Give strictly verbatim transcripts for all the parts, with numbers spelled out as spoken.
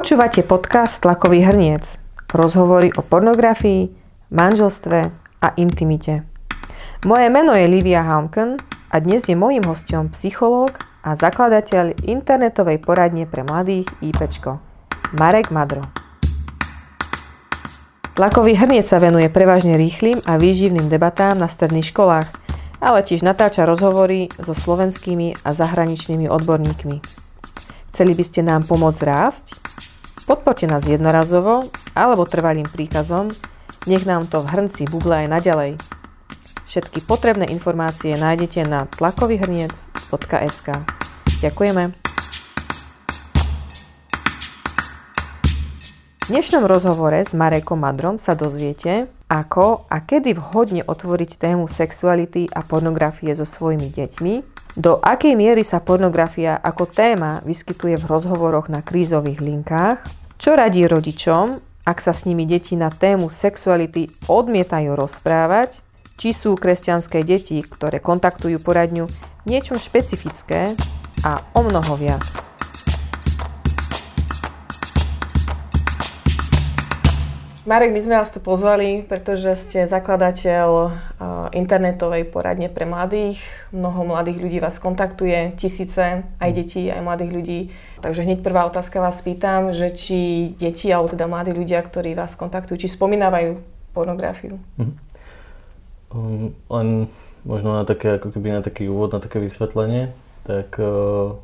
Počúvate podcast Tlakový hrniec. Rozhovory o pornografii, manželstve a intimite. Moje meno je Livia Halunken a dnes je mojím hosťom psychológ a zakladateľ internetovej poradne pre mladých IPčko, Marek Madro. Tlakový hrniec sa venuje prevažne rýchlym a výživným debatám na stredných školách, ale tiež natáča rozhovory so slovenskými a zahraničnými odborníkmi. Chceli by ste nám pomôcť rásť? Podporte nás jednorazovo alebo trvalým príkazom, nech nám to v hrnci bubla aj naďalej. Všetky potrebné informácie nájdete na tlakovyhrniec bodka es ká. Ďakujeme. V dnešnom rozhovore s Marekom Madrom sa dozviete, ako a kedy vhodne otvoriť tému sexuality a pornografie so svojimi deťmi, do akej miery sa pornografia ako téma vyskytuje v rozhovoroch na krízových linkách, čo radí rodičom, ak sa s nimi deti na tému sexuality odmietajú rozprávať, či sú kresťanské deti, ktoré kontaktujú poradňu, niečo špecifické a o mnoho viac. Marek, my sme vás tu pozvali, pretože ste zakladateľ internetovej poradne pre mladých. Mnoho mladých ľudí vás kontaktuje, tisíce, aj detí, aj mladých ľudí. Takže hneď prvá otázka vás pýtam, že či deti, alebo teda mladí ľudia, ktorí vás kontaktujú, či spomínavajú pornografiu? Mhm. Um, len možno na také, ako keby na taký úvod, na také vysvetlenie, tak uh,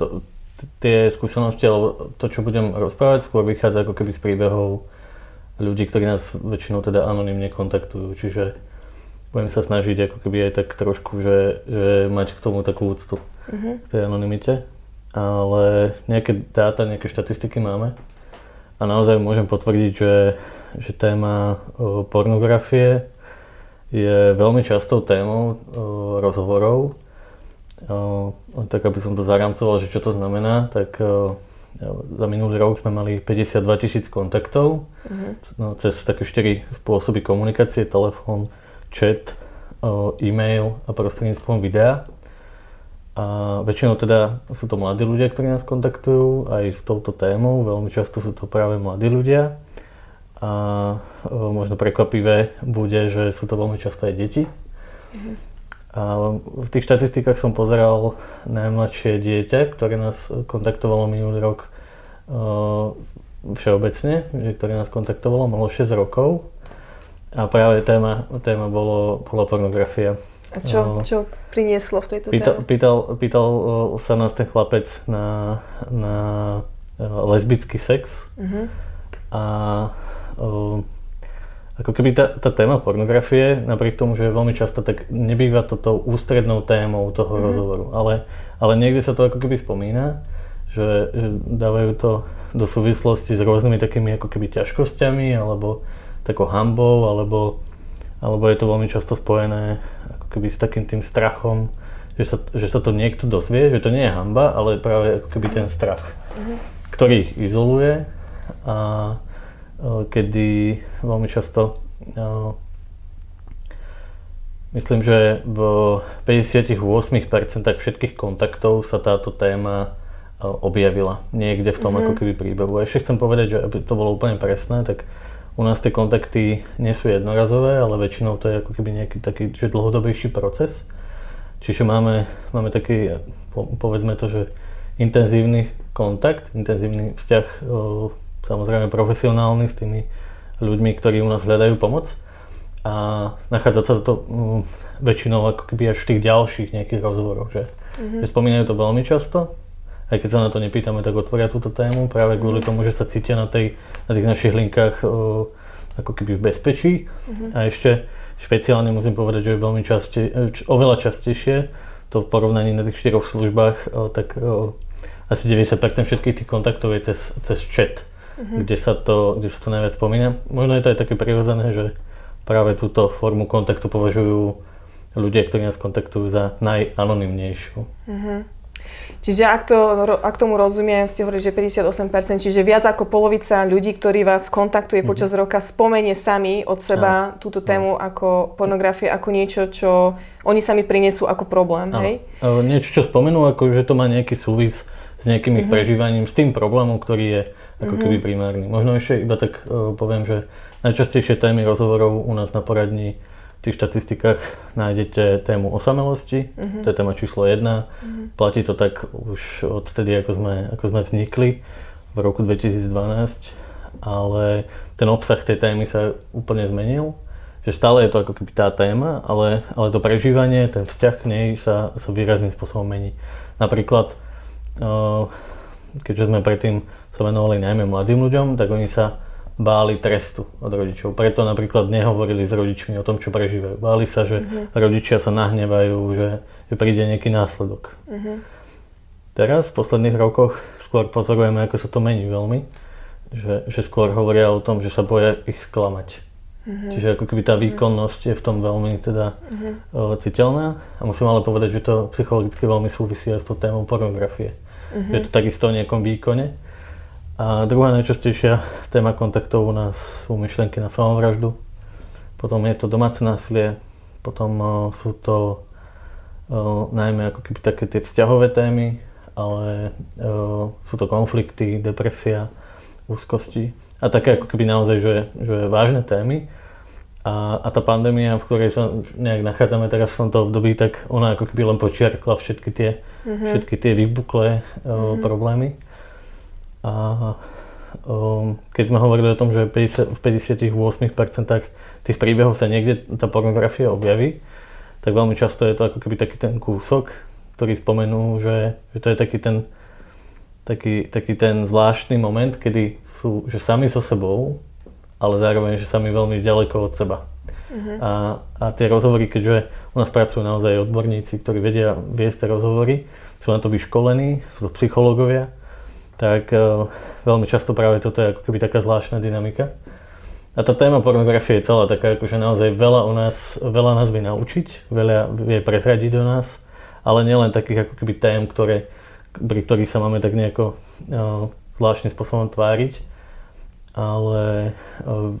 to, tie skúsenosti, alebo to, čo budem rozprávať, skôr vychádza ako keby z príbehov ľudí, ktorí nás väčšinou teda anonymne kontaktujú, čiže budem sa snažiť ako keby aj tak trošku, že, že mať k tomu takú úctu, mm-hmm. k tej anonymite, ale nejaké dáta, nejaké štatistiky máme a naozaj môžem potvrdiť, že, že téma pornografie je veľmi častou témou rozhovorov. Tak aby som to zaramcoval, že čo to znamená, tak za minulý rok sme mali päťdesiatdva tisíc kontaktov, uh-huh. no, cez také štyri spôsoby komunikácie, telefón, chat, e-mail a prostredníctvom videa. A väčšinou teda sú to mladí ľudia, ktorí nás kontaktujú aj s touto témou, veľmi často sú to práve mladí ľudia. A možno prekvapivé bude, že sú to veľmi často aj deti. Uh-huh. A v tých štatistikách som pozeral najmladšie dieťa, ktoré nás kontaktovalo minulý rok všeobecne, ktoré nás kontaktovalo, malo šesť rokov a práve téma, téma bolo, bola pornografia. A čo, čo prinieslo v tejto téme? Pýtal, pýtal sa nás ten chlapec na, na lesbický sex, uh-huh. a ako keby tá, tá téma pornografie, napriek tomu, že je veľmi často, tak nebýva to tou ústrednou témou toho mm. rozhovoru, ale, ale niekde sa to ako keby spomína, že, že dávajú to do súvislosti s rôznymi takými ako keby ťažkosťami, alebo takou hanbou, alebo, alebo je to veľmi často spojené ako keby s takým tým strachom, že sa, že sa to niekto dozvie, že to nie je hanba, ale práve ako keby ten strach, mm. ktorý ich izoluje a kedy veľmi často, uh, myslím, že v päťdesiatosem percent všetkých kontaktov sa táto téma uh, objavila niekde v tom, mm-hmm. ako keby príbehu. A ešte chcem povedať, že aby to bolo úplne presné, tak u nás tie kontakty nie sú jednorazové, ale väčšinou to je ako keby nejaký taký, že dlhodobejší proces. Čiže máme, máme taký, po, povedzme to, že intenzívny kontakt, intenzívny vzťah, uh, samozrejme profesionálni s tými ľuďmi, ktorí u nás hľadajú pomoc. A nachádza sa to um, väčšinou ako keby až v tých ďalších nejakých rozhovoroch, že, mm-hmm. že spomínajú to veľmi často. Aj keď sa na to nepýtame, tak otvoria túto tému práve kvôli tomu, že sa cítia na, tej, na tých našich linkách uh, ako keby v bezpečí. Mm-hmm. A ešte špeciálne musím povedať, že je veľmi časte, oveľa častejšie to v porovnaní na tých štyroch službách, uh, tak uh, asi deväťdesiat percent všetkých tých kontaktov je cez, cez chat. Mm-hmm. Kde sa to, kde sa to najviac spomína. Možno je to aj také prirodzené, že práve túto formu kontaktu považujú ľudia, ktorí nás kontaktujú, za najanonymnejšiu. Mm-hmm. Čiže ak, to, ak tomu rozumiem, ste hovorili, že päťdesiatosem percent, čiže viac ako polovica ľudí, ktorí vás kontaktuje počas mm-hmm. roka, spomenie sami od seba aj túto tému aj ako pornografie, ako niečo, čo oni sami prinesú ako problém, hej? Niečo, čo spomenú, ako že to má nejaký súvis s s nejakým ich prežívaním, s tým problémom, ktorý je ako keby primárny. Možno ešte iba tak uh, poviem, že najčastejšie témy rozhovorov u nás na poradni v tých štatistikách nájdete tému osamelosti, uh-huh. to je téma číslo jedna. Uh-huh. Platí to tak už odtedy, ako sme, ako sme vznikli v roku dvetisícdvanásť, ale ten obsah tej témy sa úplne zmenil. Že stále je to ako keby tá téma, ale, ale to prežívanie, ten vzťah k nej sa, sa výrazným spôsobom mení. Napríklad, keďže sme predtým sa venovali najmä mladým ľuďom, tak oni sa báli trestu od rodičov. Preto napríklad nehovorili s rodičmi o tom, čo prežívajú. Báli sa, že uh-huh. rodičia sa nahnevajú, že, že príde nejaký následok. Uh-huh. Teraz v posledných rokoch skôr pozorujeme, ako sa to mení veľmi. Že, že skôr hovoria o tom, že sa boja ich sklamať. Uh-huh. Čiže ako keby tá výkonnosť uh-huh. je v tom veľmi teda uh-huh. citeľná. A musím ale povedať, že to psychologicky veľmi súvisí aj s tou témou pornografie. Uh-huh. Je to takisto o nejakom výkone. A druhá najčastejšia téma kontaktov u nás sú myšlienky na samovraždu. Potom je to domáce násilie, potom sú to uh, najmä ako keby také tie vzťahové témy, ale uh, sú to konflikty, depresia, úzkosti a také ako keby naozaj, že, že vážne témy. A, a tá pandémia, v ktorej sa nejak nachádzame teraz v tomto období, tak ona ako keby len počiarkla všetky tie, mm-hmm. všetky tie vybuklé uh, mm-hmm. problémy. A um, keď sme hovorili o tom, že päťdesiat, v päťdesiatosem percent tých príbehov sa niekde tá pornografia objaví, tak veľmi často je to ako keby taký ten kúsok, ktorý spomenú, že, že to je taký ten, taký, taký ten zvláštny moment, kedy sú že sami so sebou, ale zároveň, že sami veľmi ďaleko od seba. Uh-huh. A, a tie rozhovory, keďže u nás pracujú naozaj odborníci, ktorí vedia viesť tie rozhovory, sú na to vyškolení, sú to psychológovia, tak uh, veľmi často práve toto je ako keby taká zvláštna dynamika. A tá téma pornografie je celá taká, akože naozaj veľa u nás, veľa nás vie naučiť, veľa vie prezradiť do nás, ale nielen takých ako keby tém, ktoré, pri ktorých sa máme tak nejako uh, zvláštnym spôsobom tváriť, ale uh,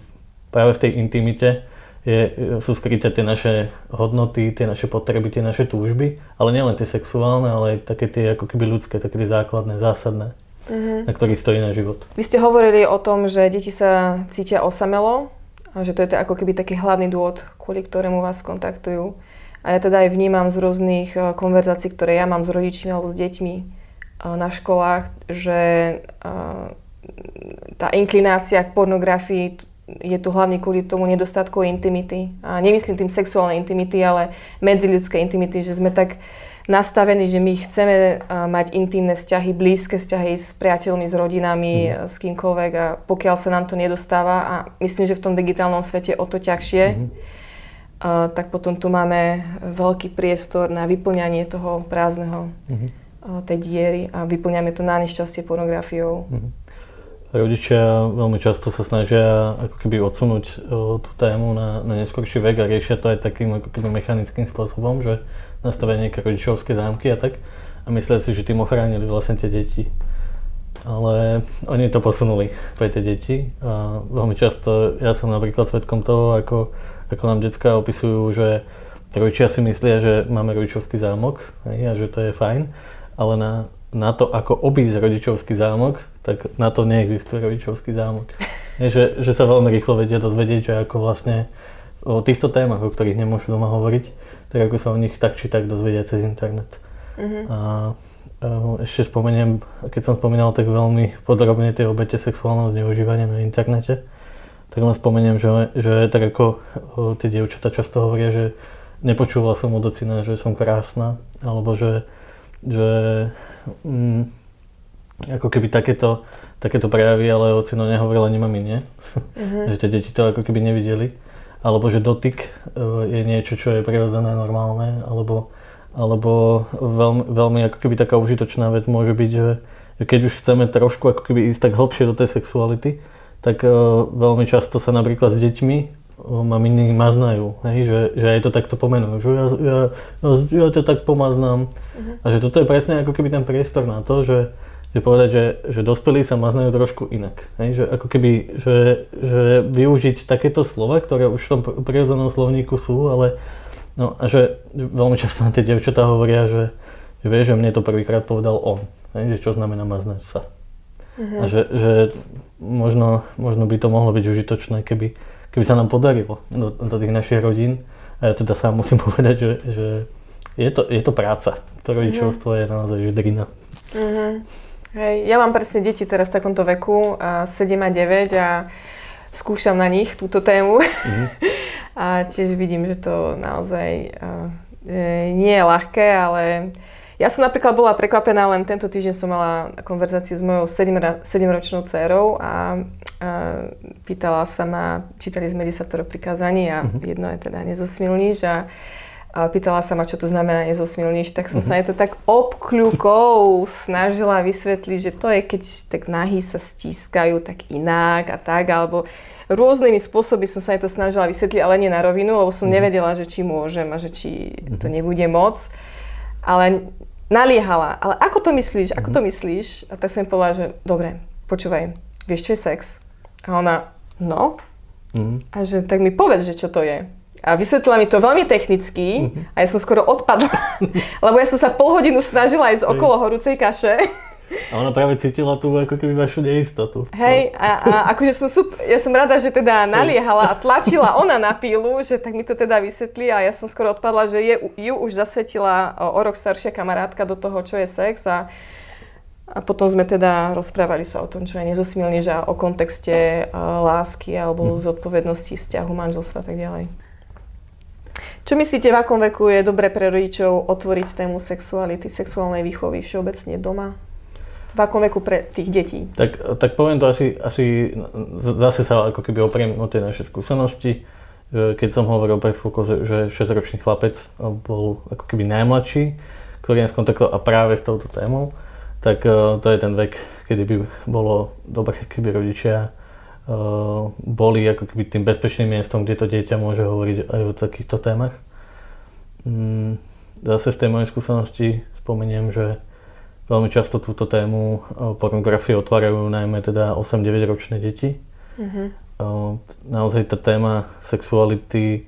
práve v tej intimite je, sú skryté tie naše hodnoty, tie naše potreby, tie naše túžby, ale nielen tie sexuálne, ale aj také tie ako keby ľudské, také tie základné, zásadné. Uh-huh. Na ktorých stojí na život. Vy ste hovorili o tom, že deti sa cítia osamelo a že to je to ako keby taký hlavný dôvod, kvôli ktorému vás kontaktujú. A ja teda aj vnímam z rôznych konverzácií, ktoré ja mám s rodičmi alebo s deťmi na školách, že tá inklinácia k pornografii je tu hlavne kvôli tomu nedostatku intimity. A nemyslím tým sexuálnej intimity, ale medziľudskej intimity, že sme tak nastavený, že my chceme mať intimné vzťahy, blízke vzťahy s priateľmi, s rodinami, mm. s kýmkoľvek a pokiaľ sa nám to nedostáva a myslím, že v tom digitálnom svete o to ťažšie, mm. uh, tak potom tu máme veľký priestor na vyplňanie toho prázdneho, mm. uh, tej diery a vyplňame to na nešťastie pornografiou. Mm. Rodičia veľmi často sa snažia ako keby odsunúť uh, tú tému na, na neskorší vek a riešia to aj takým ako keby mechanickým spôsobom, že nastavia nejaké rodičovské zámky a tak a myslia si, že tým ochránili vlastne tie deti. Ale oni to posunuli pre tie deti a veľmi často ja som napríklad svedkom toho, ako, ako nám decká opisujú, že rodičia si myslia, že máme rodičovský zámok a že to je fajn, ale na, na to, ako obísť rodičovský zámok, tak na to neexistuje rodičovský zámok. Že, že sa veľmi rýchlo vedia dozvedieť, že ako vlastne o týchto témach, o ktorých nemôžu doma hovoriť, tak ako sa o nich tak či tak dozvedia cez internet. Uh-huh. A, a ešte spomeniem, keď som spomínal tak veľmi podrobne tie obete sexuálneho zneužívania na internete, tak len spomeniem, že, že tak ako tie dievčatá často hovoria, že nepočúvala som od ocina, že som krásna, alebo že, že mm, ako keby takéto, takéto prejavy, ale ocino nehovorila ani mami, nie? Uh-huh. Že tie deti to ako keby nevideli. Alebo že dotyk je niečo, čo je prirodzené, normálne, alebo, alebo veľmi, veľmi ako keby taká užitočná vec môže byť, že keď už chceme trošku ako keby ísť tak hlbšie do tej sexuality, tak uh, veľmi často sa napríklad s deťmi uh, maminy maznajú, hej, že, že aj to takto pomenujú, že ja, ja, ja to tak pomaznám. Uh-huh. A že toto je presne ako keby ten priestor na to, že, že povedať, že, že dospelí sa maznajú trošku inak. Hej? Že ako keby, že, že využiť takéto slova, ktoré už v tom prirodzenom slovníku sú, ale no a že veľmi často na tie dievčatá hovoria, že, že vie, že mne to prvýkrát povedal on. Hej, čo znamená mrznúť sa. Uh-huh. A že, že možno, možno by to mohlo byť užitočné, keby, keby sa nám podarilo do, do tých našich rodín. A ja teda sám musím povedať, že, že je, to, je to práca. To rodičovstvo uh-huh. je naozaj ždrina. Uh-huh. Hej, ja mám presne deti teraz v takomto veku, sedem a deväť a skúšam na nich túto tému. Uh-huh. A tiež vidím, že to naozaj e, nie je ľahké, ale ja som napríklad bola prekvapená, len tento týždeň som mala konverzáciu s mojou sedemročnou dcérou a, a pýtala sa ma, čítali sme desatoro prikázaní a uh-huh. jedno je teda nezosmilníš a, a pýtala sa ma, čo to znamená nezosmilníš, tak som uh-huh. sa jej to tak obkľukou snažila vysvetliť, že to je, keď tak nahy sa stískajú tak inak a tak, alebo rôznymi spôsoby som sa jej to snažila vysvetliť, ale nie na rovinu, lebo som nevedela, že či môžem a že či to nebude moc. Ale naliehala, ale ako to myslíš, ako to myslíš? A tak som jej povedala, že dobre, počúvaj, vieš, čo je sex? A ona, no. Mm. A že tak mi povedz, že čo to je. A vysvetlila mi to veľmi technicky mm. a ja som skoro odpadla, lebo ja som sa pol hodinu snažila ísť okolo horúcej kaše. A ona práve cítila tú ako keby vašu neistotu. Hej, a, a akože som super, ja som rada, že teda naliehala a tlačila ona na pílu, že tak mi to teda vysvetlí a ja som skoro odpadla, že je, ju už zasvetila o rok staršia kamarátka do toho, čo je sex a, a potom sme teda rozprávali sa o tom, čo je nezosmilníš a o kontexte lásky alebo hm. zodpovednosti, vzťahu, manželstva a tak ďalej. Čo myslíte, v akom veku je dobre pre rodičov otvoriť tému sexuality, sexuálnej výchovy všeobecne doma? V akom veku pre tých detí? Tak, tak poviem to asi, asi zase sa ako keby opriem o tej našej skúsenosti. Keď som hovoril pred chvíľkou, že šesťročný chlapec bol ako keby najmladší, ktorý nás kontaktoval a práve s touto témou, tak to je ten vek, kedy by bolo dobré, keby rodičia boli ako keby tým bezpečným miestom, kde to dieťa môže hovoriť aj o takýchto témach. Zase z tej mojej skúsenosti spomeniem, že veľmi často túto tému pornografie otvárajú najmä teda osem až deväť ročné deti. Uh-huh. Naozaj tá téma sexuality,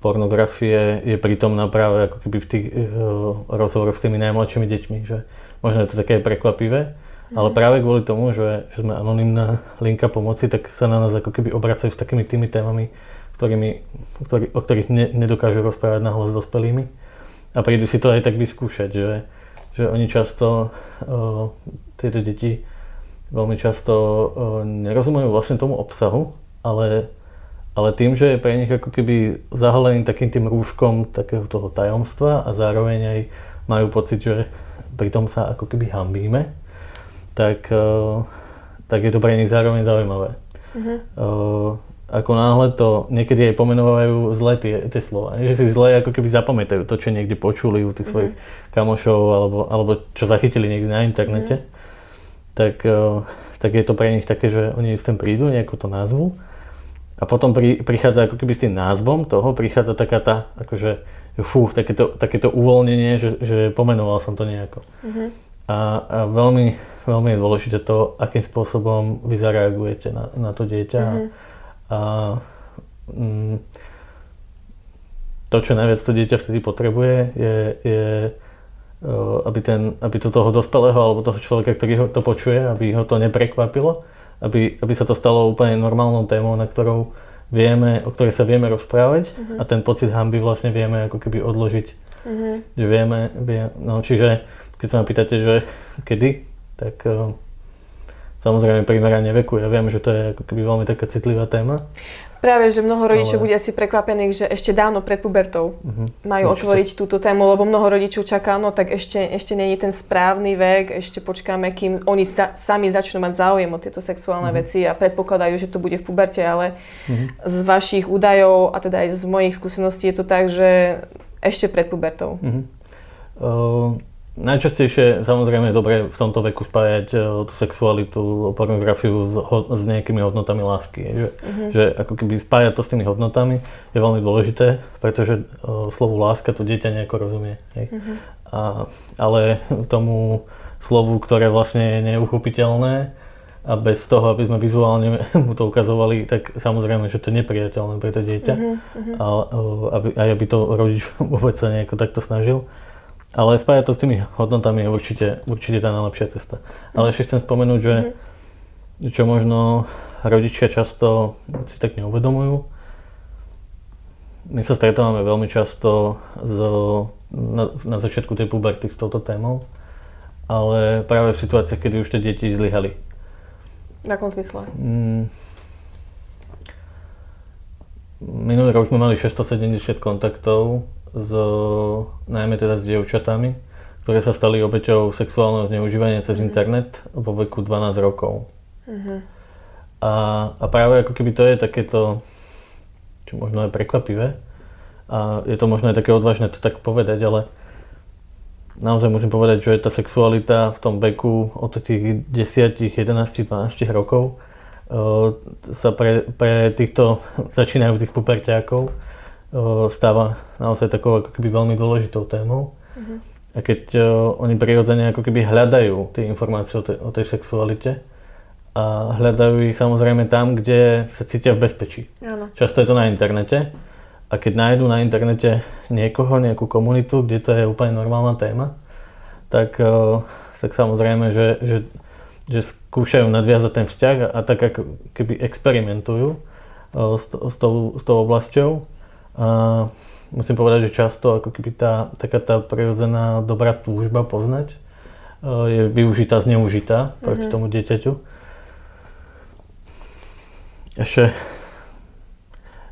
pornografie je prítomná práve ako keby v tých uh, rozhovoroch s tými najmladšími deťmi. Že možno je to také prekvapivé, uh-huh. ale práve kvôli tomu, že, že sme anonymná linka pomoci, tak sa na nás ako keby obracajú s takými tými témami, ktorými, ktorý, o ktorých ne, nedokážu rozprávať nahlas s dospelými. A prídu si to aj tak vyskúšať, že že oni často, uh, tieto deti veľmi často uh, nerozumejú vlastne tomu obsahu, ale, ale tým, že je pre nich ako keby zahalený takým tým rúškom takého toho tajomstva a zároveň aj majú pocit, že pri tom sa ako keby hanbíme, tak, uh, tak je to pre nich zároveň zaujímavé. Uh-huh. Uh, ako náhle to niekedy aj pomenovajú zle tie, tie slova, že si zle ako keby zapamätajú to, čo niekde počuli u tých svojich mm. kamošov alebo, alebo čo zachytili niekde na internete, mm. tak, tak je to pre nich také, že oni s tým prídu, nejakú to názvu a potom pri, prichádza ako keby s tým názvom toho, prichádza taká tá, akože fú, takéto, takéto uvoľnenie, že, že pomenoval som to nejako. Mm. A, a veľmi, veľmi je dôležité to, akým spôsobom vy zareagujete na, na to dieťa. Mm. A to, čo najviac to dieťa vtedy potrebuje, je, je aby, ten, aby to toho dospelého alebo toho človeka, ktorý to počuje, aby ho to neprekvapilo, aby, aby sa to stalo úplne normálnou témou, na ktorou vieme, o ktorej sa vieme rozprávať uh-huh. a ten pocit hanby vlastne vieme ako keby odložiť. Uh-huh. Že vieme, vie, no čiže keď sa ma pýtate, že kedy, tak samozrejme primerane veku. Ja viem, že to je ako keby veľmi taká citlivá téma. Práve, že mnoho rodičov ale bude asi prekvapených, že ešte dávno pred pubertou uh-huh. majú Určite. otvoriť túto tému, lebo mnoho rodičov čaká, no tak ešte, ešte nie je ten správny vek, ešte počkáme, kým oni sa, sami začnú mať záujem o tieto sexuálne uh-huh. veci a predpokladajú, že to bude v puberte, ale uh-huh. z vašich údajov a teda aj z mojich skúseností je to tak, že ešte pred pubertou. Uh-huh. Uh... Najčastejšie samozrejme je dobré v tomto veku spájať uh, tú sexualitu, pornografiu s, ho- s nejakými hodnotami lásky. Že, uh-huh. že ako keby spájať to s tými hodnotami je veľmi dôležité, pretože uh, slovu láska to dieťa nejako rozumie. Hej. Uh-huh. A, ale tomu slovu, ktoré vlastne je neuchopiteľné a bez toho, aby sme vizuálne mu to ukazovali, tak samozrejme, že to je nepriateľné pre to dieťa. Uh-huh. A, uh, aby, aj aby to rodič vôbec sa nejako takto snažil. Ale spája to s tými hodnotami je určite, určite tá najlepšia cesta. Ale ešte chcem spomenúť, že čo možno rodičia často si tak neuvedomujú. My sa stretávame veľmi často zo, na, na začiatku tej puberty s touto témou, ale práve v situáciách, kedy už tie deti zlyhali. V akom zmysle? Mm. Minulý rok sme mali šesťstosedemdesiat kontaktov s, najmä teda s dievčatami, ktoré sa stali obeťou sexuálneho zneužívania cez mm. internet vo veku dvanásť rokov. Mm-hmm. A, a práve ako keby to je takéto, čo možno je prekvapivé, a je to možno aj také odvážne to tak povedať, ale naozaj musím povedať, že tá sexualita v tom veku od tých desať, jedenásť, dvanásť rokov sa pre, pre týchto začínajúcich puberťákov stáva naozaj takou ako keby veľmi dôležitou témou. Mm-hmm. A keď uh, oni prirodzene ako keby hľadajú tie informácie o tej, o tej sexualite a hľadajú ich samozrejme tam, kde sa cítia v bezpečí. Áno. Často je to na internete a keď nájdu na internete niekoho, nejakú komunitu, kde to je úplne normálna téma, tak, uh, tak samozrejme, že, že, že skúšajú nadviazať ten vzťah a, a tak ako keby experimentujú uh, s, s, tou, s tou oblasťou. A musím povedať, že často ako keby tá, taká tá prirodzená dobrá túžba poznať je využitá, zneužitá proti mm-hmm. tomu dieťaťu. Ešte,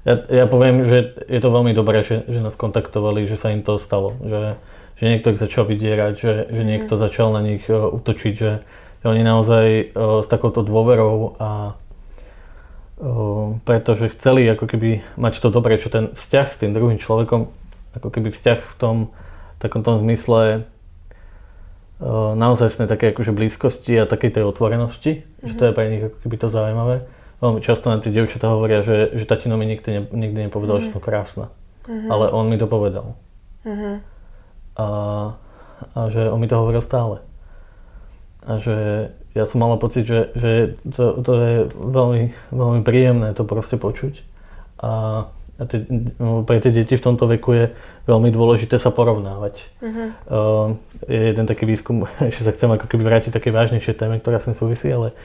ja, ja poviem, že je to veľmi dobré, že, že nás kontaktovali, že sa im to stalo, že, že niekto ich začal vydierať, že, že mm-hmm. niekto začal na nich uh, útočiť, že, že oni naozaj uh, s takouto dôverou a pretože chceli ako keby mať to dobré, čo ten vzťah s tým druhým človekom, ako keby vzťah v tom takom tom zmysle naozaj také akože blízkosti a takej tej otvorenosti, mm-hmm. že to je pre nich ako keby to zaujímavé. Veľmi často nám tie dievčatá hovoria, že, že tatino mi nikdy, ne, nikdy nepovedal, mm-hmm. že som krásna, mm-hmm. ale on mi to povedal. Mm-hmm. A, a že on mi to hovoril stále. A že ja som mala pocit, že, že to, to je veľmi, veľmi príjemné to proste počuť. A, a te, pre tie deti v tomto veku je veľmi dôležité sa porovnávať. Uh-huh. Uh, je jeden taký výskum, ešte sa chcem ako keby vrátiť také vážnejšie téme, ktorá s tým súvisí, ale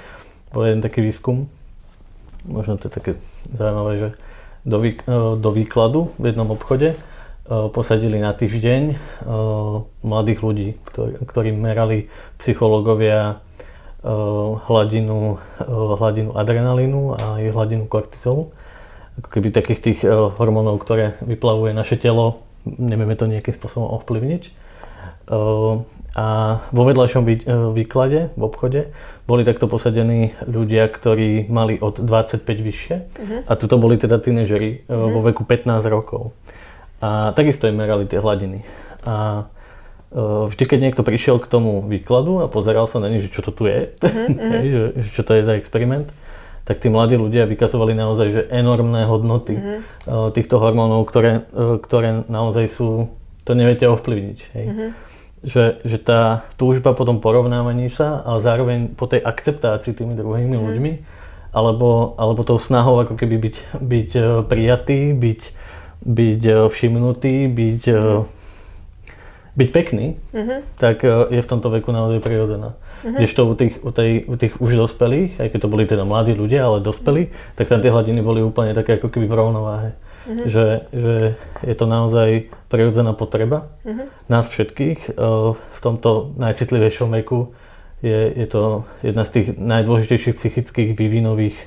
bol jeden taký výskum, možno to je také zaujímavé, že do, vý, uh, do výkladu v jednom obchode posadili na týždeň uh, mladých ľudí, ktorý, ktorí merali psychológovia uh, hladinu, uh, hladinu adrenalínu a aj hladinu kortizolu. Ako keby takých tých uh, hormónov, ktoré vyplavuje naše telo, nevieme to nejakým spôsobom ovplyvniť. Uh, a vo vedľajšom vý, uh, výklade, v obchode, boli takto posadení ľudia, ktorí mali od dvadsaťpäť vyššie. Uh-huh. A tuto boli teda tínežeri uh, uh-huh. vo veku pätnásť rokov. A takisto im merali tie hladiny. A vždy, keď niekto prišiel k tomu výkladu a pozeral sa na ne, že čo to tu je, mm-hmm. že, že čo to je za experiment, tak tí mladí ľudia vykazovali naozaj že enormné hodnoty mm-hmm. týchto hormónov, ktoré, ktoré naozaj sú, to neviete ovplyvniť. Hej. Mm-hmm. Že, že tá túžba po tom porovnávaní sa, ale zároveň po tej akceptácii tými druhými mm-hmm. ľuďmi, alebo, alebo tou snahou ako keby byť, byť prijatý, byť byť všimnutý, byť, mm. byť pekný, mm-hmm. tak je v tomto veku naozaj prirodzená. Mm-hmm. Kdežto u tých, u, tej, u tých už dospelých, aj keď to boli teda mladí ľudia, ale dospelí, mm-hmm. tak tam tie hladiny boli úplne také ako keby v rovnováhe. Mm-hmm. Že, že je to naozaj prirodzená potreba mm-hmm. nás všetkých. V tomto najcitlivejšom veku je, je to jedna z tých najdôležitejších psychických vývinových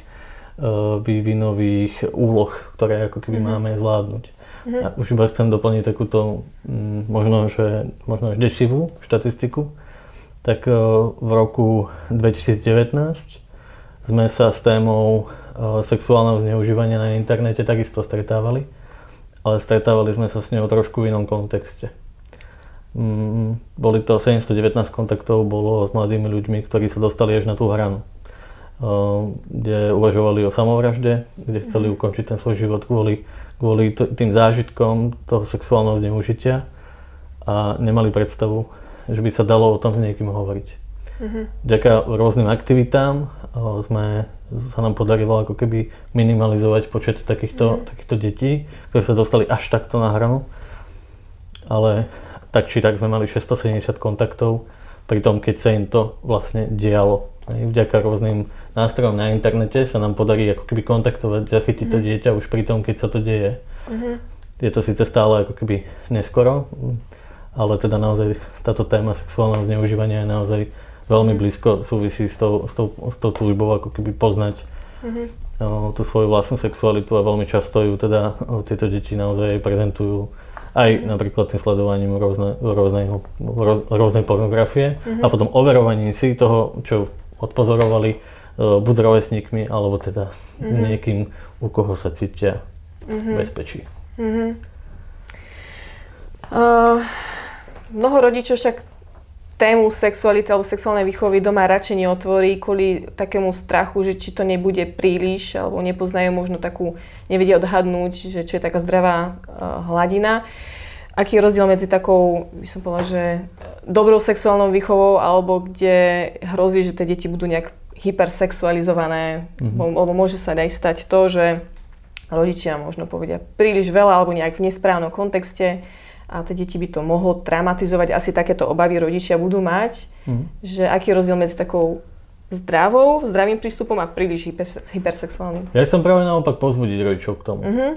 vývinových úloh, ktoré ako keby mm-hmm. máme zvládnuť. Mm-hmm. A už iba chcem doplniť takúto mm, možno, že, možno až desivú štatistiku. Tak uh, v roku dvetisíc devätnásť sme sa s témou uh, sexuálneho zneužívania na internete takisto stretávali, ale stretávali sme sa s ňou trošku v inom kontexte. Mm, boli to sedemstodevätnásť kontaktov bolo s mladými ľuďmi, ktorí sa dostali až na tú hranu, kde uvažovali o samovražde, kde chceli ukončiť ten svoj život kvôli, kvôli tým zážitkom toho sexuálneho zneužitia a nemali predstavu, že by sa dalo o tom s niekým hovoriť. Uh-huh. Vďaka rôznym aktivitám sme, sa nám podarilo ako keby minimalizovať počet takýchto, uh-huh. takýchto detí, ktoré sa dostali až takto na hranu, ale, tak či tak sme mali šesťstosedemdesiat kontaktov, pri tom keď sa im to vlastne dialo. Vďaka rôznym nástrojom na internete sa nám podarí ako keby kontaktovať, zachytiť mm. to dieťa už pri tom, keď sa to deje. Mm. Je to síce stále ako keby neskoro, ale teda naozaj táto téma sexuálneho zneužívania je naozaj veľmi blízko súvisí s tou, s tou, s tou túžbou ako keby poznať mm-hmm. o, tú svoju vlastnú sexualitu a veľmi často ju teda o, tieto deti naozaj prezentujú aj mm-hmm. napríklad tým sledovaním rôzne, rôzne, rôz, rôznej pornografie mm-hmm. a potom overovaním si toho, čo odpozorovali o, buď s rovesníkmi alebo teda mm-hmm. niekým, u koho sa cítia mm-hmm. bezpečí. Mm-hmm. Uh, mnoho rodičov však tému sexuality alebo sexuálnej výchovy doma radšej neotvorí kvôli takému strachu, že či to nebude príliš, alebo nepoznajú možno takú, nevedia odhadnúť, že čo je taká zdravá uh, hladina. Aký je rozdiel medzi takou, by som povedala, že dobrou sexuálnou výchovou, alebo kde hrozí, že tie deti budú nejak hypersexualizované, mm-hmm. alebo môže sa aj stať to, že rodičia možno povedia príliš veľa, alebo nejak v nesprávnom kontexte. A tie deti by to mohlo traumatizovať, asi takéto obavy rodičia budú mať, mm. že aký je rozdiel medzi takou zdravou, zdravým prístupom a príliš hypersexuálnym? Ja som práve naopak povzbudiť rodičov k tomu, mm-hmm. uh,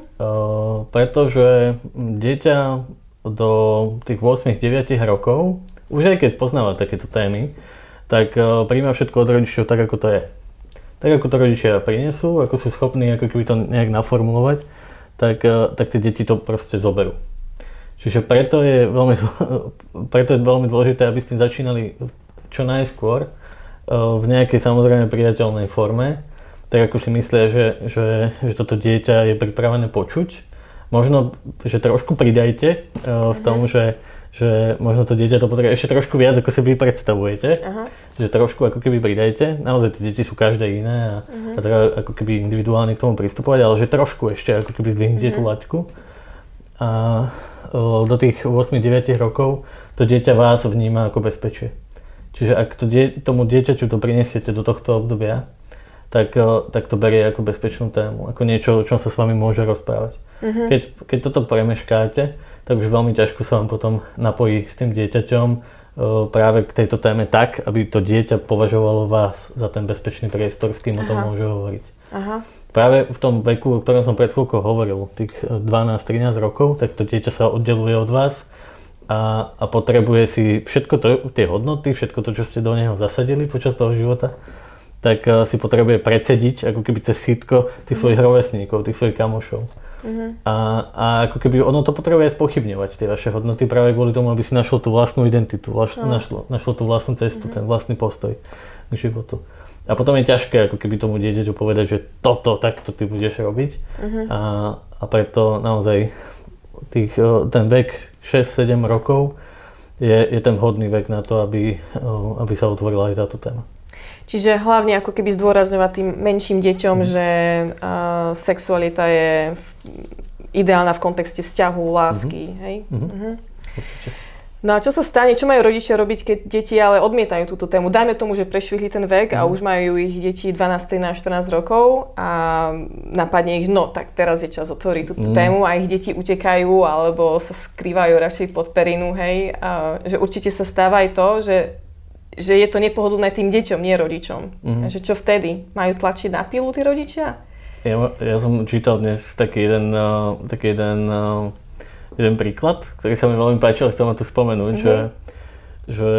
pretože dieťa do tých ôsmich deviatich rokov, už aj keď poznáva takéto témy, tak uh, príjma všetko od rodičov tak, ako to je. Tak, ako to rodičia prinesú, ako sú schopní ako keby to nejak naformulovať, tak, uh, tak tie deti to proste zoberú. Čiže preto je veľmi, preto je veľmi dôležité, aby ste začínali čo najskôr v nejakej samozrejme priateľnej forme, tak ako si myslia, že, že, že toto dieťa je pripravené počuť. Možno, že trošku pridajte v tom, že, že možno to dieťa to potrebuje ešte trošku viac, ako si vy predstavujete. Aha. Že trošku ako keby pridajte. Naozaj tie deti sú každé iné a, a treba ako keby individuálne k tomu pristupovať, ale že trošku ešte ako keby zdvihnite tú laťku. A do tých ôsmich deviatich rokov to dieťa vás vníma ako bezpečie. Čiže ak to die, tomu dieťaťu to prinesiete do tohto obdobia, tak, tak to berie ako bezpečnú tému, ako niečo, o čom sa s vami môže rozprávať. Mm-hmm. Keď, keď toto premeškáte, tak už veľmi ťažko sa vám potom napojí s tým dieťaťom práve k tejto téme tak, aby to dieťa považovalo vás za ten bezpečný priestor, s kým Aha. o tom môže hovoriť. Aha. Práve v tom veku, o ktorom som pred chvíľkou hovoril, tých dvanásť trinásť rokov, tak to dieťa sa oddeluje od vás a, a potrebuje si všetko to, tie hodnoty, všetko to, čo ste do neho zasadili počas toho života, tak si potrebuje predsediť ako keby cez sítko tých svojich mm. rovesníkov, tých svojich kamošov. Mm. A, a ako keby ono to potrebuje aj spochybňovať, tie vaše hodnoty, práve kvôli tomu, aby si našlo tú vlastnú identitu, vaš, no. našlo, našlo tú vlastnú cestu, mm. ten vlastný postoj k životu. A potom je ťažké ako keby tomu dieťaťu povedať, že toto, takto ty budeš robiť. Uh-huh. A, a preto naozaj tých, ten vek šesť sedem rokov je, je ten vhodný vek na to, aby, aby sa otvorila aj táto téma. Čiže hlavne ako keby zdôrazňovať tým menším deťom, uh-huh. že uh, sexualita je ideálna v kontexte vzťahu, lásky, uh-huh. hej? Uh-huh. Uh-huh. Určite. No a čo sa stane, čo majú rodičia robiť, keď deti ale odmietajú túto tému? Dajme tomu, že prešvihli ten vek a už majú ich deti dvanásť, trinásť, štrnásť rokov a napadne ich, no tak teraz je čas otvoriť túto mm. tému a ich deti utekajú alebo sa skrývajú radšej pod perinu, hej. A, že určite sa stáva aj to, že, že je to nepohodlné tým deťom, nie rodičom. Mm. Takže čo vtedy? Majú tlačiť na pilu tí rodičia? Ja, ja som čítal dnes taký jeden... Uh, taký jeden uh, Jeden príklad, ktorý sa mi veľmi páčil, chcem ma tu spomenúť, mm-hmm. že, že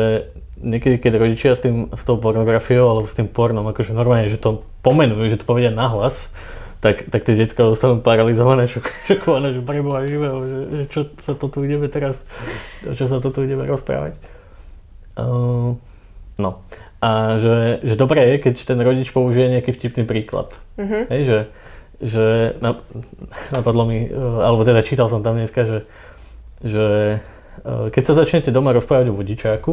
niekedy, keď rodičia s, tým, s tou pornografiou alebo s tým pornom, akože normálne, že to pomenujú, že to povedia nahlas, tak, tak tie decká zostanú paralizované, šok, šokované, že preboha živého, že, že čo sa to tu ideme teraz, čo sa to tu ideme rozprávať. Uh, no a že, že dobré je, keď ten rodič použije nejaký vtipný príklad. Mm-hmm. Hej, že, že napadlo mi, alebo teda čítal som tam dneska, že, že keď sa začnete doma rozprávať o vodičáku,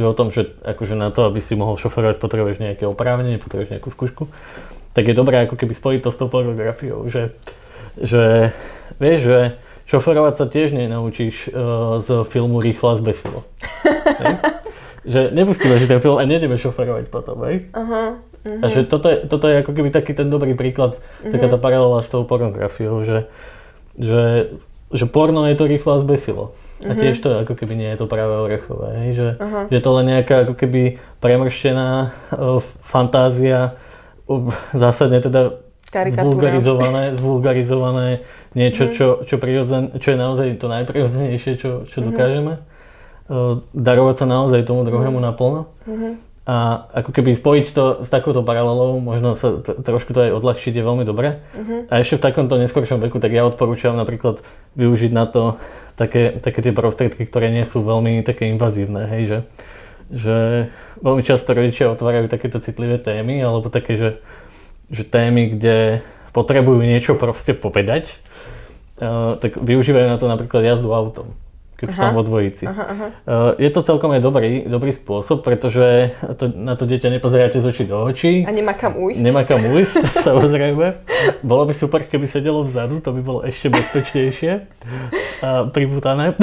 že o tom, že akože na to, aby si mohol šoferovať, potrebuješ nejaké oprávnenie, potrebuješ nejakú skúšku, tak je dobré ako keby spojiť to s tou pornografiou, že, že vieš, že šoferovať sa tiež nenaučíš z filmu Rýchlo a zbesilo. Že nepustíme si ten film a nejdeme šoferovať potom, hej? Aha, uh-huh. A že toto je, toto je ako keby taký ten dobrý príklad, uh-huh. taká tá paralela s tou pornografiou, že, že, že porno je to rýchlo a zbesilo. A tiež to ako keby nie je to práve orechové, že, že to len nejaká ako keby premrštená uh, fantázia, uh, zásadne teda zvulgarizované, zvulgarizované niečo, mm. čo, čo, prirodzen, čo je naozaj to najprirodzenejšie, čo, čo dokážeme. Uh, darovať sa naozaj tomu druhému mm. naplno. Mm. A ako keby spojiť to s takouto paralelou, možno sa t- trošku to aj odľahčiť, je veľmi dobré. Mm. A ešte v takomto neskoršom veku, tak ja odporúčam napríklad využiť na to Také, také tie prostriedky, ktoré nie sú veľmi také invazívne, hej, že, že veľmi často rodičia otvárajú takéto citlivé témy, alebo také, že, že témy, kde potrebujú niečo proste povedať, uh, tak využívajú na to napríklad jazdu autom, keď aha, sú tam vo dvojici. Aha, aha. Uh, je to celkom aj dobrý, dobrý spôsob, pretože to, na to dieťa nepozeráte z očí do očí. A nemá kam ujsť. Nemá kam ujsť, samozrejme. Bolo by super, keby sedelo vzadu, to by bolo ešte bezpečnejšie. A pribútané.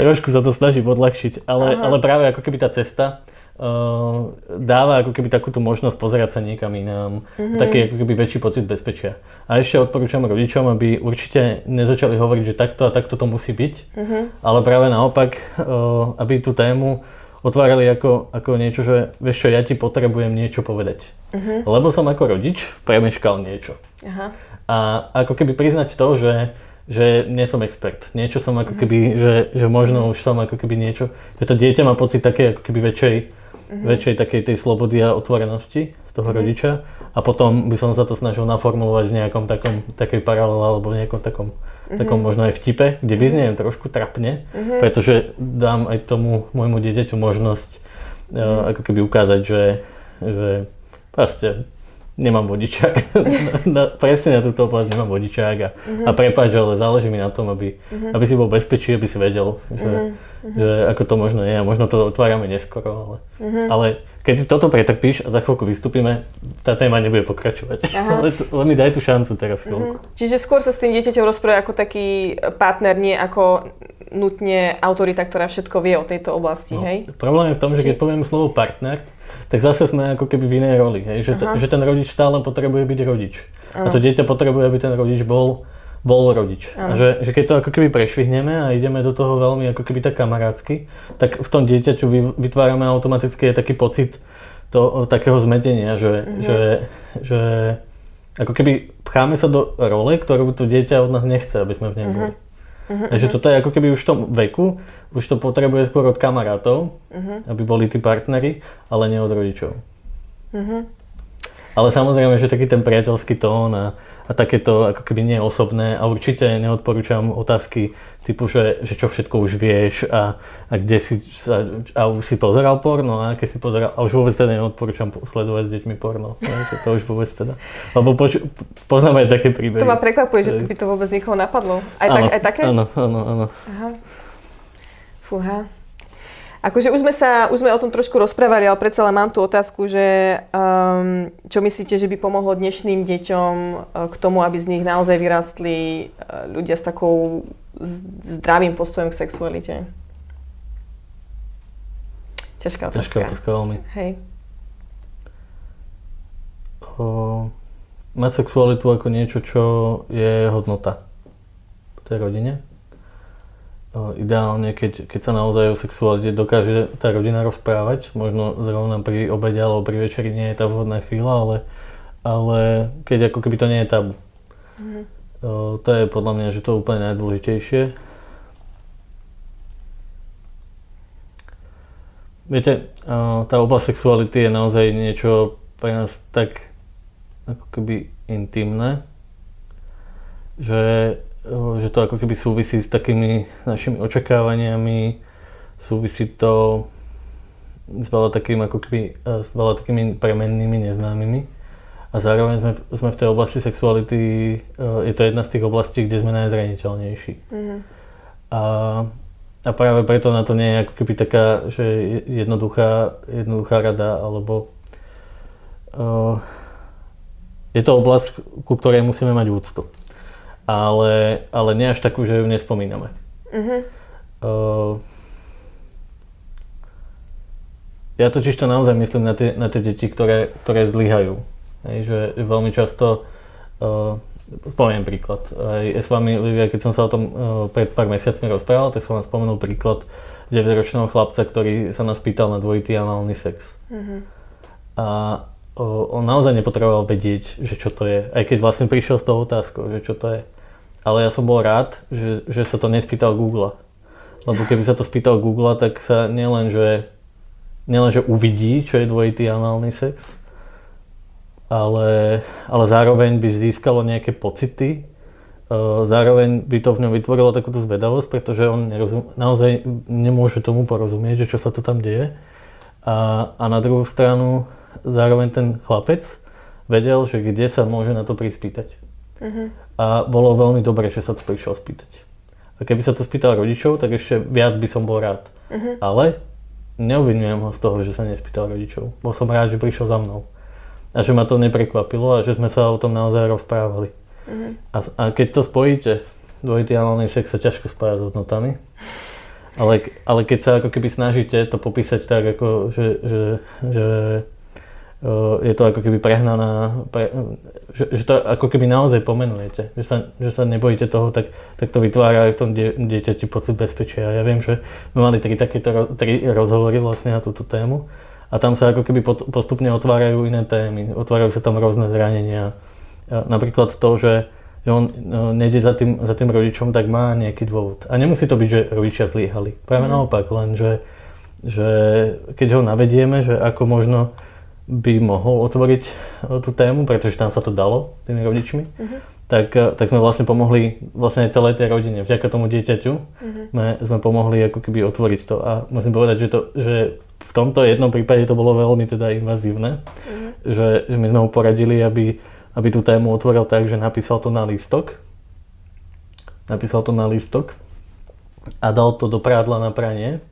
Trošku sa to snažím odľahčiť, ale, ale práve ako keby tá cesta uh, dáva ako keby takúto možnosť pozerať sa niekam inám. Mm-hmm. Taký ako keby väčší pocit bezpečia. A ešte odporúčam rodičom, aby určite nezačali hovoriť, že takto a takto to musí byť. Mm-hmm. Ale práve naopak, uh, aby tú tému otvárali ako, ako niečo, že vieš čo, ja ti potrebujem niečo povedať. Uh-huh. Lebo som ako rodič premeškal niečo. Aha. A ako keby priznať to, že, že nie som expert. Niečo som ako uh-huh. keby, že, že možno už som ako keby niečo, že to dieťa má pocit takej ako keby väčšej, uh-huh. väčšej takej tej slobody a otvorenosti toho uh-huh. rodiča. A potom by som sa to snažil naformulovať v nejakom takom, takej paralele alebo v nejakom takom Mm-hmm. takom možno aj vtipe, kde vyzniem mm-hmm. trošku trapne, mm-hmm. pretože dám aj tomu môjmu dieťaťu možnosť mm-hmm. uh, ako keby ukázať, že, že proste nemám vodičák. na, na, presne na túto oblasť nemám vodičák a, mm-hmm. a prepáč, ale záleží mi na tom, aby, mm-hmm. aby si bol bezpečí, aby si vedel, že, mm-hmm. že ako to možno je a možno to otvárame neskoro, ale, mm-hmm. ale keď si toto pretrpíš a za chvíľku vystúpime, tá téma nebude pokračovať. Ale mi daj tú šancu teraz chvíľku. Mhm. Čiže skôr sa s tým dieťaťom rozpráva ako taký partner, nie ako nutne autorita, ktorá všetko vie o tejto oblasti, no, hej? Problém je v tom, že keď poviem slovo partner, tak zase sme ako keby v inej roli, hej? Že, t- že ten rodič stále potrebuje byť rodič. Aha. A to dieťa potrebuje, aby ten rodič bol, bol rodič. Aha. A že, že keď to ako keby prešvihneme a ideme do toho veľmi ako keby tak kamarátsky, tak v tom dieťaťu vytvárame automaticky taký pocit to, takého zmetenia, že, mhm. že, že ako keby pcháme sa do role, ktorú to dieťa od nás nechce, aby sme v nej boli. Mhm. Uh-huh, Takže toto je ako keby už v tom veku, už to potrebuje skôr od kamarátov, uh-huh. aby boli tí partneri, ale nie od rodičov. Uh-huh. Ale samozrejme, že taký ten priateľský tón a, a takéto ako keby neosobné a určite neodporúčam otázky typu, že, že čo všetko už vieš a, a kde si sa, a už si pozeral porno a aké si pozeral a už vôbec teda neodporúčam sledovať s deťmi porno. To, to už vôbec teda, lebo poč- poznáme aj také príbehy. To ma prekvapuje, že by to vôbec nikoho napadlo. Aj, áno, tak, aj také? Áno, áno, áno. Aha. Fúha. Akože už sme sa, už sme o tom trošku rozprávali, ale predsa len mám tú otázku, že um, čo myslíte, že by pomohlo dnešným deťom k tomu, aby z nich naozaj vyrástli ľudia s takou zdravým postojom k sexualite? Ťažká otázka. Ťažká otázka veľmi. Hej. O, mať sexualitu ako niečo, čo je hodnota v tej rodine. Ideálne, keď, keď sa naozaj o sexualite dokáže tá rodina rozprávať, možno zrovna pri obede alebo pri večeri nie je tá vhodná chvíľa, ale, ale keď ako keby to nie je tabu. Mm. O, to je podľa mňa, že to je úplne najdôležitejšie. Viete, o, tá oblasť sexuality je naozaj niečo pre nás tak ako keby intimné, že že to ako keby súvisí s takými našimi očakávaniami, súvisí to s veľa takými, ako keby, s veľa takými premennými neznámymi a zároveň sme, sme v tej oblasti sexuality, je to jedna z tých oblastí, kde sme najzraniteľnejší. Mm. A, a práve preto na to nie je ako keby taká, že jednoduchá, jednoduchá rada alebo uh, je to oblasť, ku ktorej musíme mať úctu. Ale, ale nie až takú, že ju nespomíname. Uh-huh. Uh, ja totiž to naozaj myslím na tie, na tie deti, ktoré, ktoré zlyhajú. Hej, že veľmi často uh, Spomeniem príklad. Ja s vami, Livia, keď som sa o tom pred pár mesiacmi rozprával, tak som vám spomenul príklad deväťročného chlapca, ktorý sa nás pýtal na dvojitý análny sex. Mm-hmm. A on naozaj nepotreboval vedieť, že čo to je, aj keď vlastne prišiel s tou otázkou, že čo to je. Ale ja som bol rád, že, že sa to nespýtal Google. Lebo keby sa to spýtal Google, tak sa nielen, že, nielen, že uvidí, čo je dvojitý análny sex, Ale, ale zároveň by získalo nejaké pocity, zároveň by to v ňom vytvorilo takúto zvedavosť, pretože on nerozum, naozaj nemôže tomu porozumieť, že čo sa to tam deje. A, a na druhú stranu zároveň ten chlapec vedel, že kde sa môže na to prispýtať. Uh-huh. A bolo veľmi dobré, že sa to prišiel spýtať. A keby sa to spýtal rodičov, tak ešte viac by som bol rád. Uh-huh. Ale neobvinujem ho z toho, že sa nespýtal rodičov. Bol som rád, že prišiel za mnou. A že ma to neprekvapilo a že sme sa o tom naozaj rozprávali. Uh-huh. A, a keď to spojíte, dvojitý análny sex sa ťažko spája s hodnotami, ale, ale keď sa ako keby snažíte to popísať tak, ako, že, že, že uh, je to ako keby prehnaná, pre, že, že to ako keby naozaj pomenujete, že sa, že sa nebojíte toho, tak, tak to vytvára aj v tom die, dieťati pocit bezpečia. Ja viem, že sme mali tri takéto tri rozhovory vlastne na túto tému. A tam sa ako keby postupne otvárajú iné témy, otvárajú sa tam rôzne zranenia. Napríklad to, že on nejde za tým, za tým rodičom, tak má nejaký dôvod. A nemusí to byť, že rodičia zlyhali. Práve mm. naopak, len že, že keď ho navedieme, že ako možno by mohol otvoriť tú tému, pretože tam sa to dalo tými rodičmi, mm-hmm. tak, tak sme vlastne pomohli vlastne celej tej rodine. Vďaka tomu dieťaťu mm-hmm. sme, sme pomohli ako keby otvoriť to. A musím povedať, že to, že v tomto jednom prípade to bolo veľmi teda invazívne, mm. že my sme ho poradili, aby, aby tú tému otvoril tak, že napísal to na lístok. Napísal to na lístok a dal to do prádla na pranie,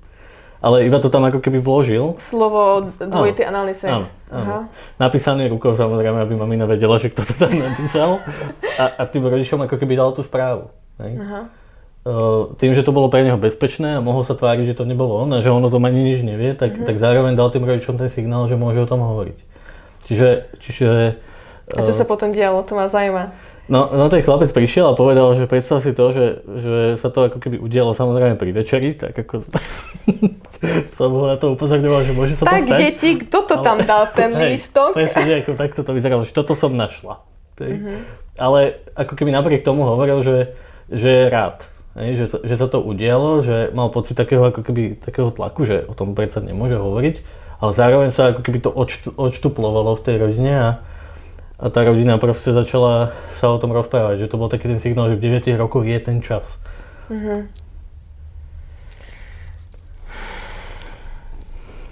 ale iba to tam ako keby vložil. Slovo dvojitý análny sex. Áno, áno. Napísaný rukou samozrejme, aby mamina vedela, že kto to tam napísal a, a tým rodičom ako keby dal tú správu. Tým, že to bolo pre neho bezpečné a mohol sa tváriť, že to nebolo on a že on o tom ani nič nevie, tak, mm-hmm. tak zároveň dal tým rodičom ten signál, že môže o tom hovoriť. Čiže... čiže a čo uh, sa potom dialo? To ma zaujíma. No, no ten chlapec prišiel a povedal, že predstav si to, že, že sa to ako keby udialo samozrejme pri večeri, tak ako... som ho na to upozorňoval, že môže sa tak, to stať. Tak deti, kto to tam ale, dal ten hej, lístok? Presne, ako takto to vyzeralo, že toto som našla. Mm-hmm. Ale ako keby napriek tomu hovoril, že, že je rád. Že sa, že sa to udialo, že mal pocit takého, ako keby, takého tlaku, že o tom predsa nemôže hovoriť, ale zároveň sa ako keby to odštu, odštuplovalo v tej rodine a, a tá rodina proste začala sa o tom rozprávať, že to bol taký ten signál, že v deviatich rokoch je ten čas. Uh-huh.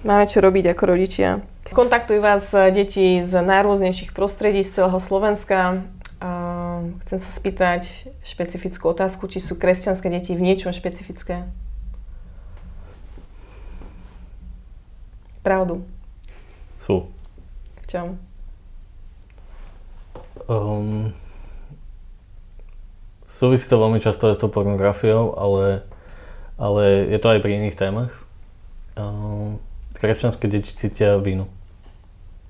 Máme čo robiť ako rodičia. Kontaktujú vás deti z najrôznejších prostredí z celého Slovenska. Chcem sa spýtať špecifickú otázku, či sú kresťanské deti v niečom špecifické? Pravdu. Sú. V čom? Um, súvisí to veľmi často aj s tou pornografiou, ale, ale je to aj pri iných témach. Um, kresťanské deti cítia vinu.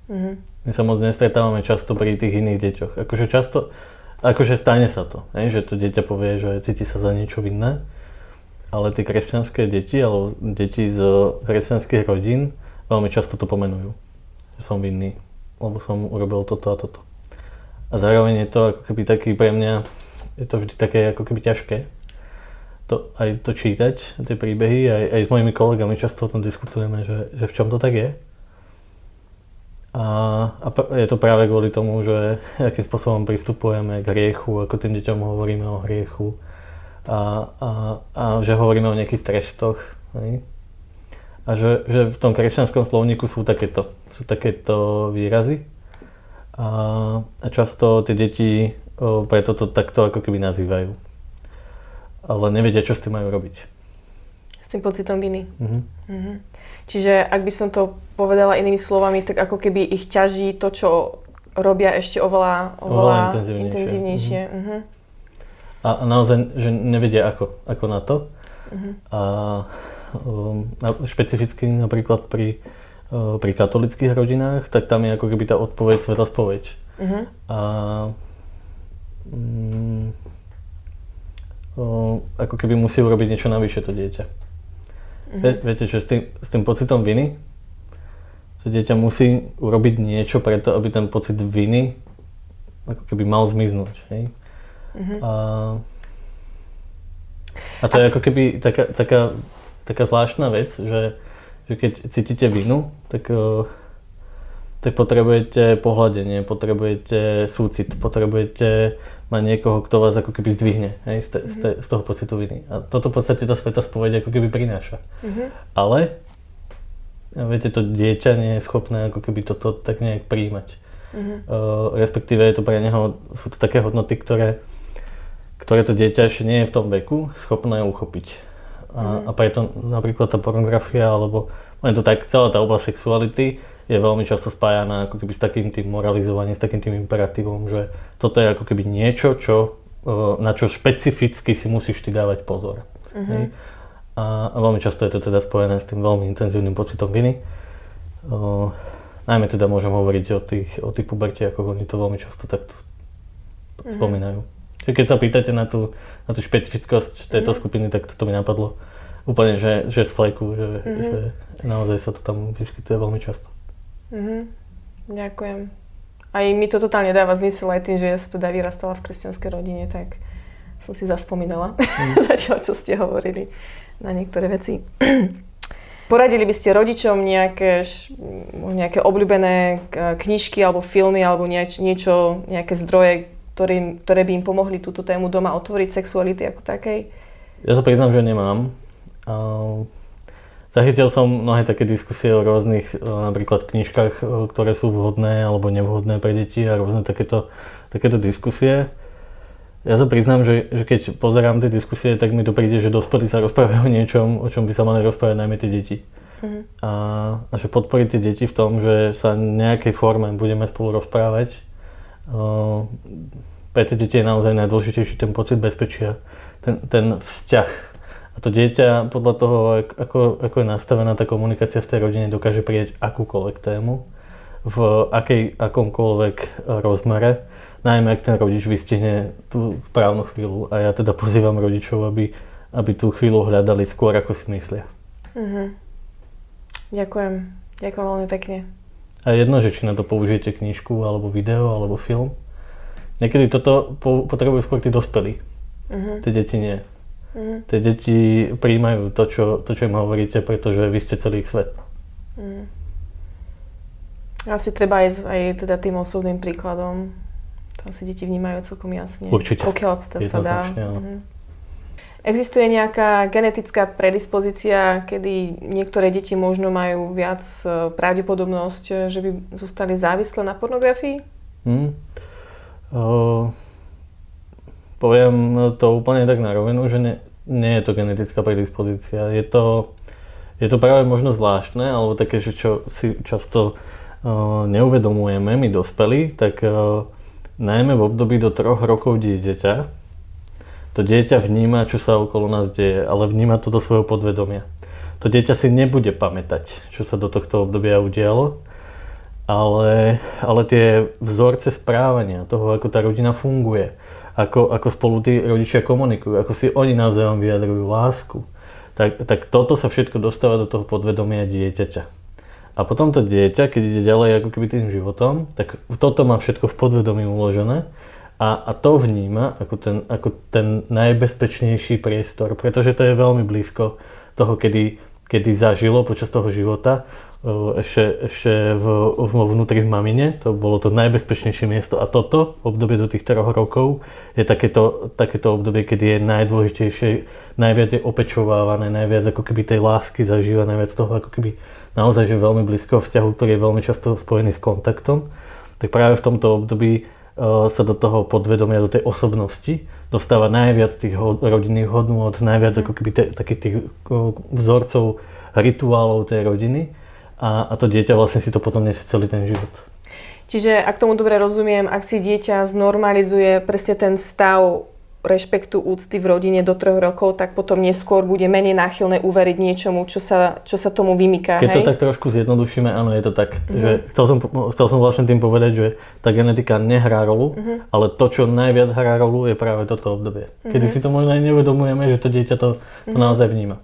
Mhm. My sa moc nestretávame často pri tých iných deťoch. Akože často, akože stane sa to, ne? Že to dieťa povie, že cíti sa za niečo vinné, ale tie kresťanské deti, alebo deti z kresťanských rodín veľmi často to pomenujú, že som vinný, lebo som urobil toto a toto. A zároveň je to ako keby taký pre mňa, je to vždy také ako keby ťažké to, aj to čítať, tie príbehy, aj, aj s mojimi kolegami často o tom diskutujeme, že, že v čom to tak je. A, a je to práve kvôli tomu, že akým spôsobom pristupujeme k hriechu, ako tým deťom hovoríme o hriechu a, a, a že hovoríme o nejakých trestoch. Ne? A že, že v tom kresťanskom slovníku sú takéto, sú takéto výrazy a, a často tie deti o, preto to takto ako keby nazývajú, ale nevedia, čo s tým majú robiť. S tým pocitom viny. Mhm. Mhm. Čiže ak by som to povedala inými slovami, tak ako keby ich ťaží to, čo robia ešte oveľa, oveľa, oveľa intenzívnejšie. intenzívnejšie. Uh-huh. A, a naozaj, že nevedia ako, ako na to. Uh-huh. A um, špecificky napríklad pri, uh, pri katolických rodinách, tak tam je ako keby tá odpoveď, svätá spoveď. Uh-huh. A, a mm, o, ako keby musí urobiť niečo navyše to dieťa. Mm-hmm. Viete, že s tým, s tým pocitom viny, to dieťa musí urobiť niečo preto, aby ten pocit viny ako keby mal zmiznúť. Hej? Mm-hmm. A, a to je ako keby taká, taká, taká zvláštna vec, že, že keď cítite vinu, tak, tak potrebujete pohľadenie, potrebujete súcit, potrebujete mať niekoho, kto vás ako keby zdvihne, hej, z, te, mm-hmm. z, te, z toho pocitu viny. A toto v podstate tá svätá spoveď ako keby prináša. Mm-hmm. Ale viete, to dieťa nie je schopné ako keby toto tak nejak prijímať. Mm-hmm. Uh, respektíve je to pre neho, sú to také hodnoty, ktoré, ktoré to dieťa ešte nie je v tom veku schopné uchopiť. A, mm-hmm. a preto napríklad tá pornografia, alebo je to tak, celá tá oblasť sexuality je veľmi často spájaná ako keby s takým tým moralizovaním, s takým tým imperatívom, že toto je ako keby niečo, čo, na čo špecificky si musíš ty dávať pozor. Mm-hmm. A veľmi často je to teda spojené s tým veľmi intenzívnym pocitom viny. O, najmä teda môžem hovoriť o tých, o tých pubertiakoch, oni to veľmi často takto mm-hmm. spomínajú. Čiže keď sa pýtate na tú, na tú špecifickosť tejto mm-hmm. skupiny, tak toto mi napadlo úplne, že, že z flejku, že, mm-hmm. že naozaj sa to tam vyskytuje veľmi často. Mm-hmm. Ďakujem. Aj mi to totálne dáva zmysel, aj tým, že ja som teda vyrastala v kresťanskej rodine, tak som si zaspomínala zatiaľ, mm. čo ste hovorili na niektoré veci. Poradili by ste rodičom nejaké, nejaké obľúbené knižky alebo filmy alebo nieč, niečo, nejaké zdroje, ktorý, ktoré by im pomohli túto tému doma otvoriť, sexuality ako takej? Ja sa priznám, že nemám. Uh... Zachytil som mnohé také diskusie o rôznych napríklad knižkách, ktoré sú vhodné alebo nevhodné pre deti a rôzne takéto, takéto diskusie. Ja sa priznám, že, že keď pozerám tie diskusie, tak mi to príde, že dospelí sa rozprávajú o niečom, o čom by sa mali rozprávať najmä tie deti. Mm-hmm. A, a že podporiť tie deti v tom, že sa nejakej forme budeme spolu rozprávať. O, pre tie deti je naozaj najdôležitejší ten pocit bezpečia, ten, ten vzťah. A to dieťa podľa toho, ako, ako je nastavená tá komunikácia v tej rodine, dokáže prijať akúkoľvek tému, v akej, akomkoľvek rozmere, najmä ak ten rodič vystihne tú správnu chvíľu. A ja teda pozývam rodičov, aby, aby tú chvíľu hľadali skôr, ako si myslia. Mm-hmm. Ďakujem. Ďakujem veľmi pekne. A jedno, že či na to použijete knižku, alebo video, alebo film. Niekedy toto potrebujú skôr tí dospelí. Mm-hmm. Tie deti nie. Mm. Tie deti prijímajú to čo, to, čo im hovoríte, pretože vy ste celý ich svet. Mm. Asi treba ísť aj teda tým osobným príkladom. To asi deti vnímajú celkom jasne. Určite. Pokiaľ teda sa dá. Mm. Existuje nejaká genetická predispozícia, kedy niektoré deti možno majú viac pravdepodobnosť, že by zostali závislé na pornografii? Mm. Uh... Poviem to úplne tak na rovinu, že nie, nie je to genetická predispozícia. Je to, je to práve možno zvláštne, alebo také, že čo si často uh, neuvedomujeme, my dospelí, tak uh, najmä v období do troch rokov dieťaťa, to dieťa vníma, čo sa okolo nás deje, ale vníma to do svojho podvedomia. To dieťa si nebude pamätať, čo sa do tohto obdobia udialo, ale, ale tie vzorce správania, toho, ako tá rodina funguje, Ako, ako spolu tí rodičia komunikujú, ako si oni navzájom vyjadrujú lásku, tak, tak toto sa všetko dostáva do toho podvedomia dieťaťa. A potom to dieťa, keď ide ďalej ako keby tým životom, tak toto má všetko v podvedomí uložené a, a to vníma ako ten, ako ten najbezpečnejší priestor, pretože to je veľmi blízko toho, kedy, kedy zažilo počas toho života, ešte, ešte vo vnútri v mamine, to bolo to najbezpečnejšie miesto a toto obdobie do tých troch rokov je takéto, takéto obdobie, kedy je najdôležitejšie, najviac je opečovávané, najviac ako keby tej lásky zažíva, najviac toho ako keby naozaj že veľmi blízko vzťahu, ktorý je veľmi často spojený s kontaktom, tak práve v tomto období sa do toho podvedomia, do tej osobnosti dostáva najviac tých rodinných hodnôt, najviac ako keby takých tých vzorcov, rituálov tej rodiny. A to dieťa vlastne si to potom nesie celý ten život. Čiže ak tomu dobre rozumiem, ak si dieťa znormalizuje presne ten stav rešpektu, úcty v rodine do troch rokov, tak potom neskôr bude menej náchylné uveriť niečomu, čo sa, čo sa tomu vymyká. Keď hej? to tak trošku zjednodušíme, áno, je to tak, uh-huh. že chcel som, chcel som vlastne tým povedať, že tá genetika nehrá rolu, uh-huh. ale to, čo najviac hrá rolu, je práve toto obdobie. Kedy uh-huh. si to možno aj neuvedomujeme, že to dieťa to, to uh-huh. naozaj vníma.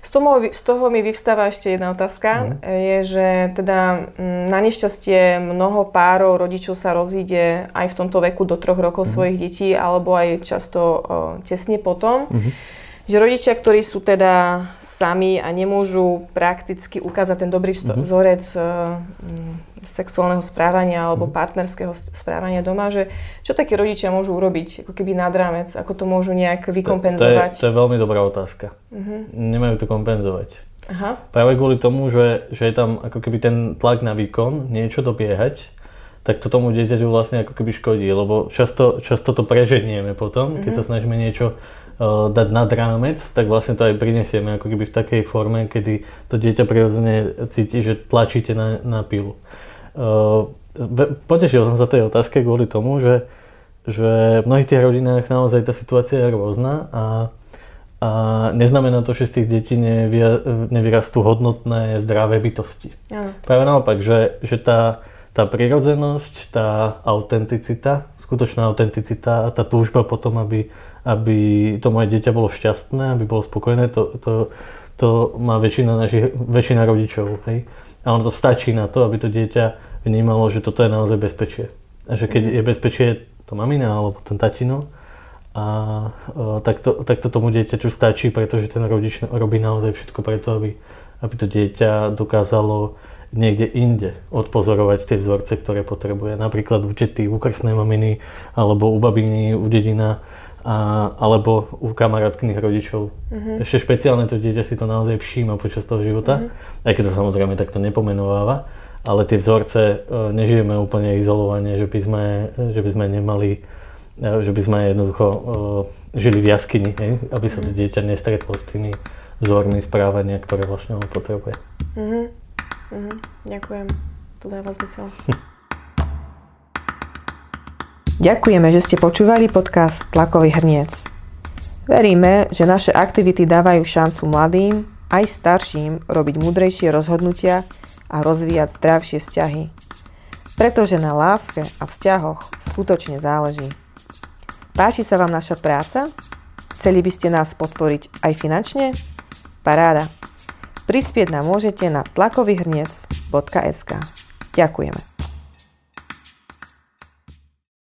Z toho, z toho mi vyvstáva ešte jedna otázka, mm. je, že teda na nešťastie mnoho párov rodičov sa rozíde aj v tomto veku do troch rokov mm. svojich detí, alebo aj často o, tesne potom. Mm. Že rodičia, ktorí sú teda sami a nemôžu prakticky ukázať ten dobrý mm. vzorec e, sexuálneho správania alebo mm. partnerského správania doma, že čo takí rodičia môžu urobiť, ako keby nad rámec, ako to môžu nejak vykompenzovať? To, to, je, to je veľmi dobrá otázka. Mm-hmm. Nemajú to kompenzovať. Aha. Práve kvôli tomu, že, že je tam ako keby ten tlak na výkon, niečo dobiehať, tak to tomu dieťaťu vlastne ako keby škodí, lebo často, často to preženieme potom, mm-hmm. keď sa snažíme niečo uh, dať nad rámec, tak vlastne to aj prinesieme ako keby v takej forme, kedy to dieťa prirodzene cíti, že tlačíte na, na pilu. Uh, potešil som sa tej otázke kvôli tomu, že, že v mnohých tých rodinách naozaj tá situácia je rôzna a a neznamená to, že z tých detí nevyrastú hodnotné, zdravé bytosti. Ja. Práve naopak, že, že tá, tá prirodzenosť, tá autenticita, skutočná autenticita, tá túžba potom, aby, aby to moje dieťa bolo šťastné, aby bolo spokojné, to, to, to má väčšina, našich, väčšina rodičov. Hej? A ono to stačí na to, aby to dieťa vnímalo, že toto je naozaj bezpečie. A že keď mm. je bezpečie to mamina alebo ten tatino, a takto tak to tomu dieťaťu stačí, pretože ten rodič robí naozaj všetko preto, aby, aby to dieťa dokázalo niekde inde odpozorovať tie vzorce, ktoré potrebuje. Napríklad u tety, u krstnej maminy, alebo u babiny, u dedina, a, alebo u kamarátkyných rodičov. Uh-huh. Ešte špeciálne to dieťa si to naozaj všíma počas toho života, uh-huh. aj keď to samozrejme takto nepomenováva, ale tie vzorce nežijeme úplne izolovane, že by sme, že by sme nemali že by sme jednoducho uh, žili v jaskyni, hej? Aby sa to dieťa nestretlo s tými vzormi správania, ktoré vlastne ho potrebuje. Uh-huh. Uh-huh. Ďakujem, to dáva zmysel. Ďakujeme, že ste počúvali podcast Tlakový hrniec. Veríme, že naše aktivity dávajú šancu mladým aj starším robiť múdrejšie rozhodnutia a rozvíjať zdravšie vzťahy. Pretože na láske a vzťahoch skutočne záleží. Páči sa vám naša práca? Chceli by ste nás podporiť aj finančne? Paráda! Prispieť nám môžete na tlakovyhrniec bodka es ká. Ďakujeme.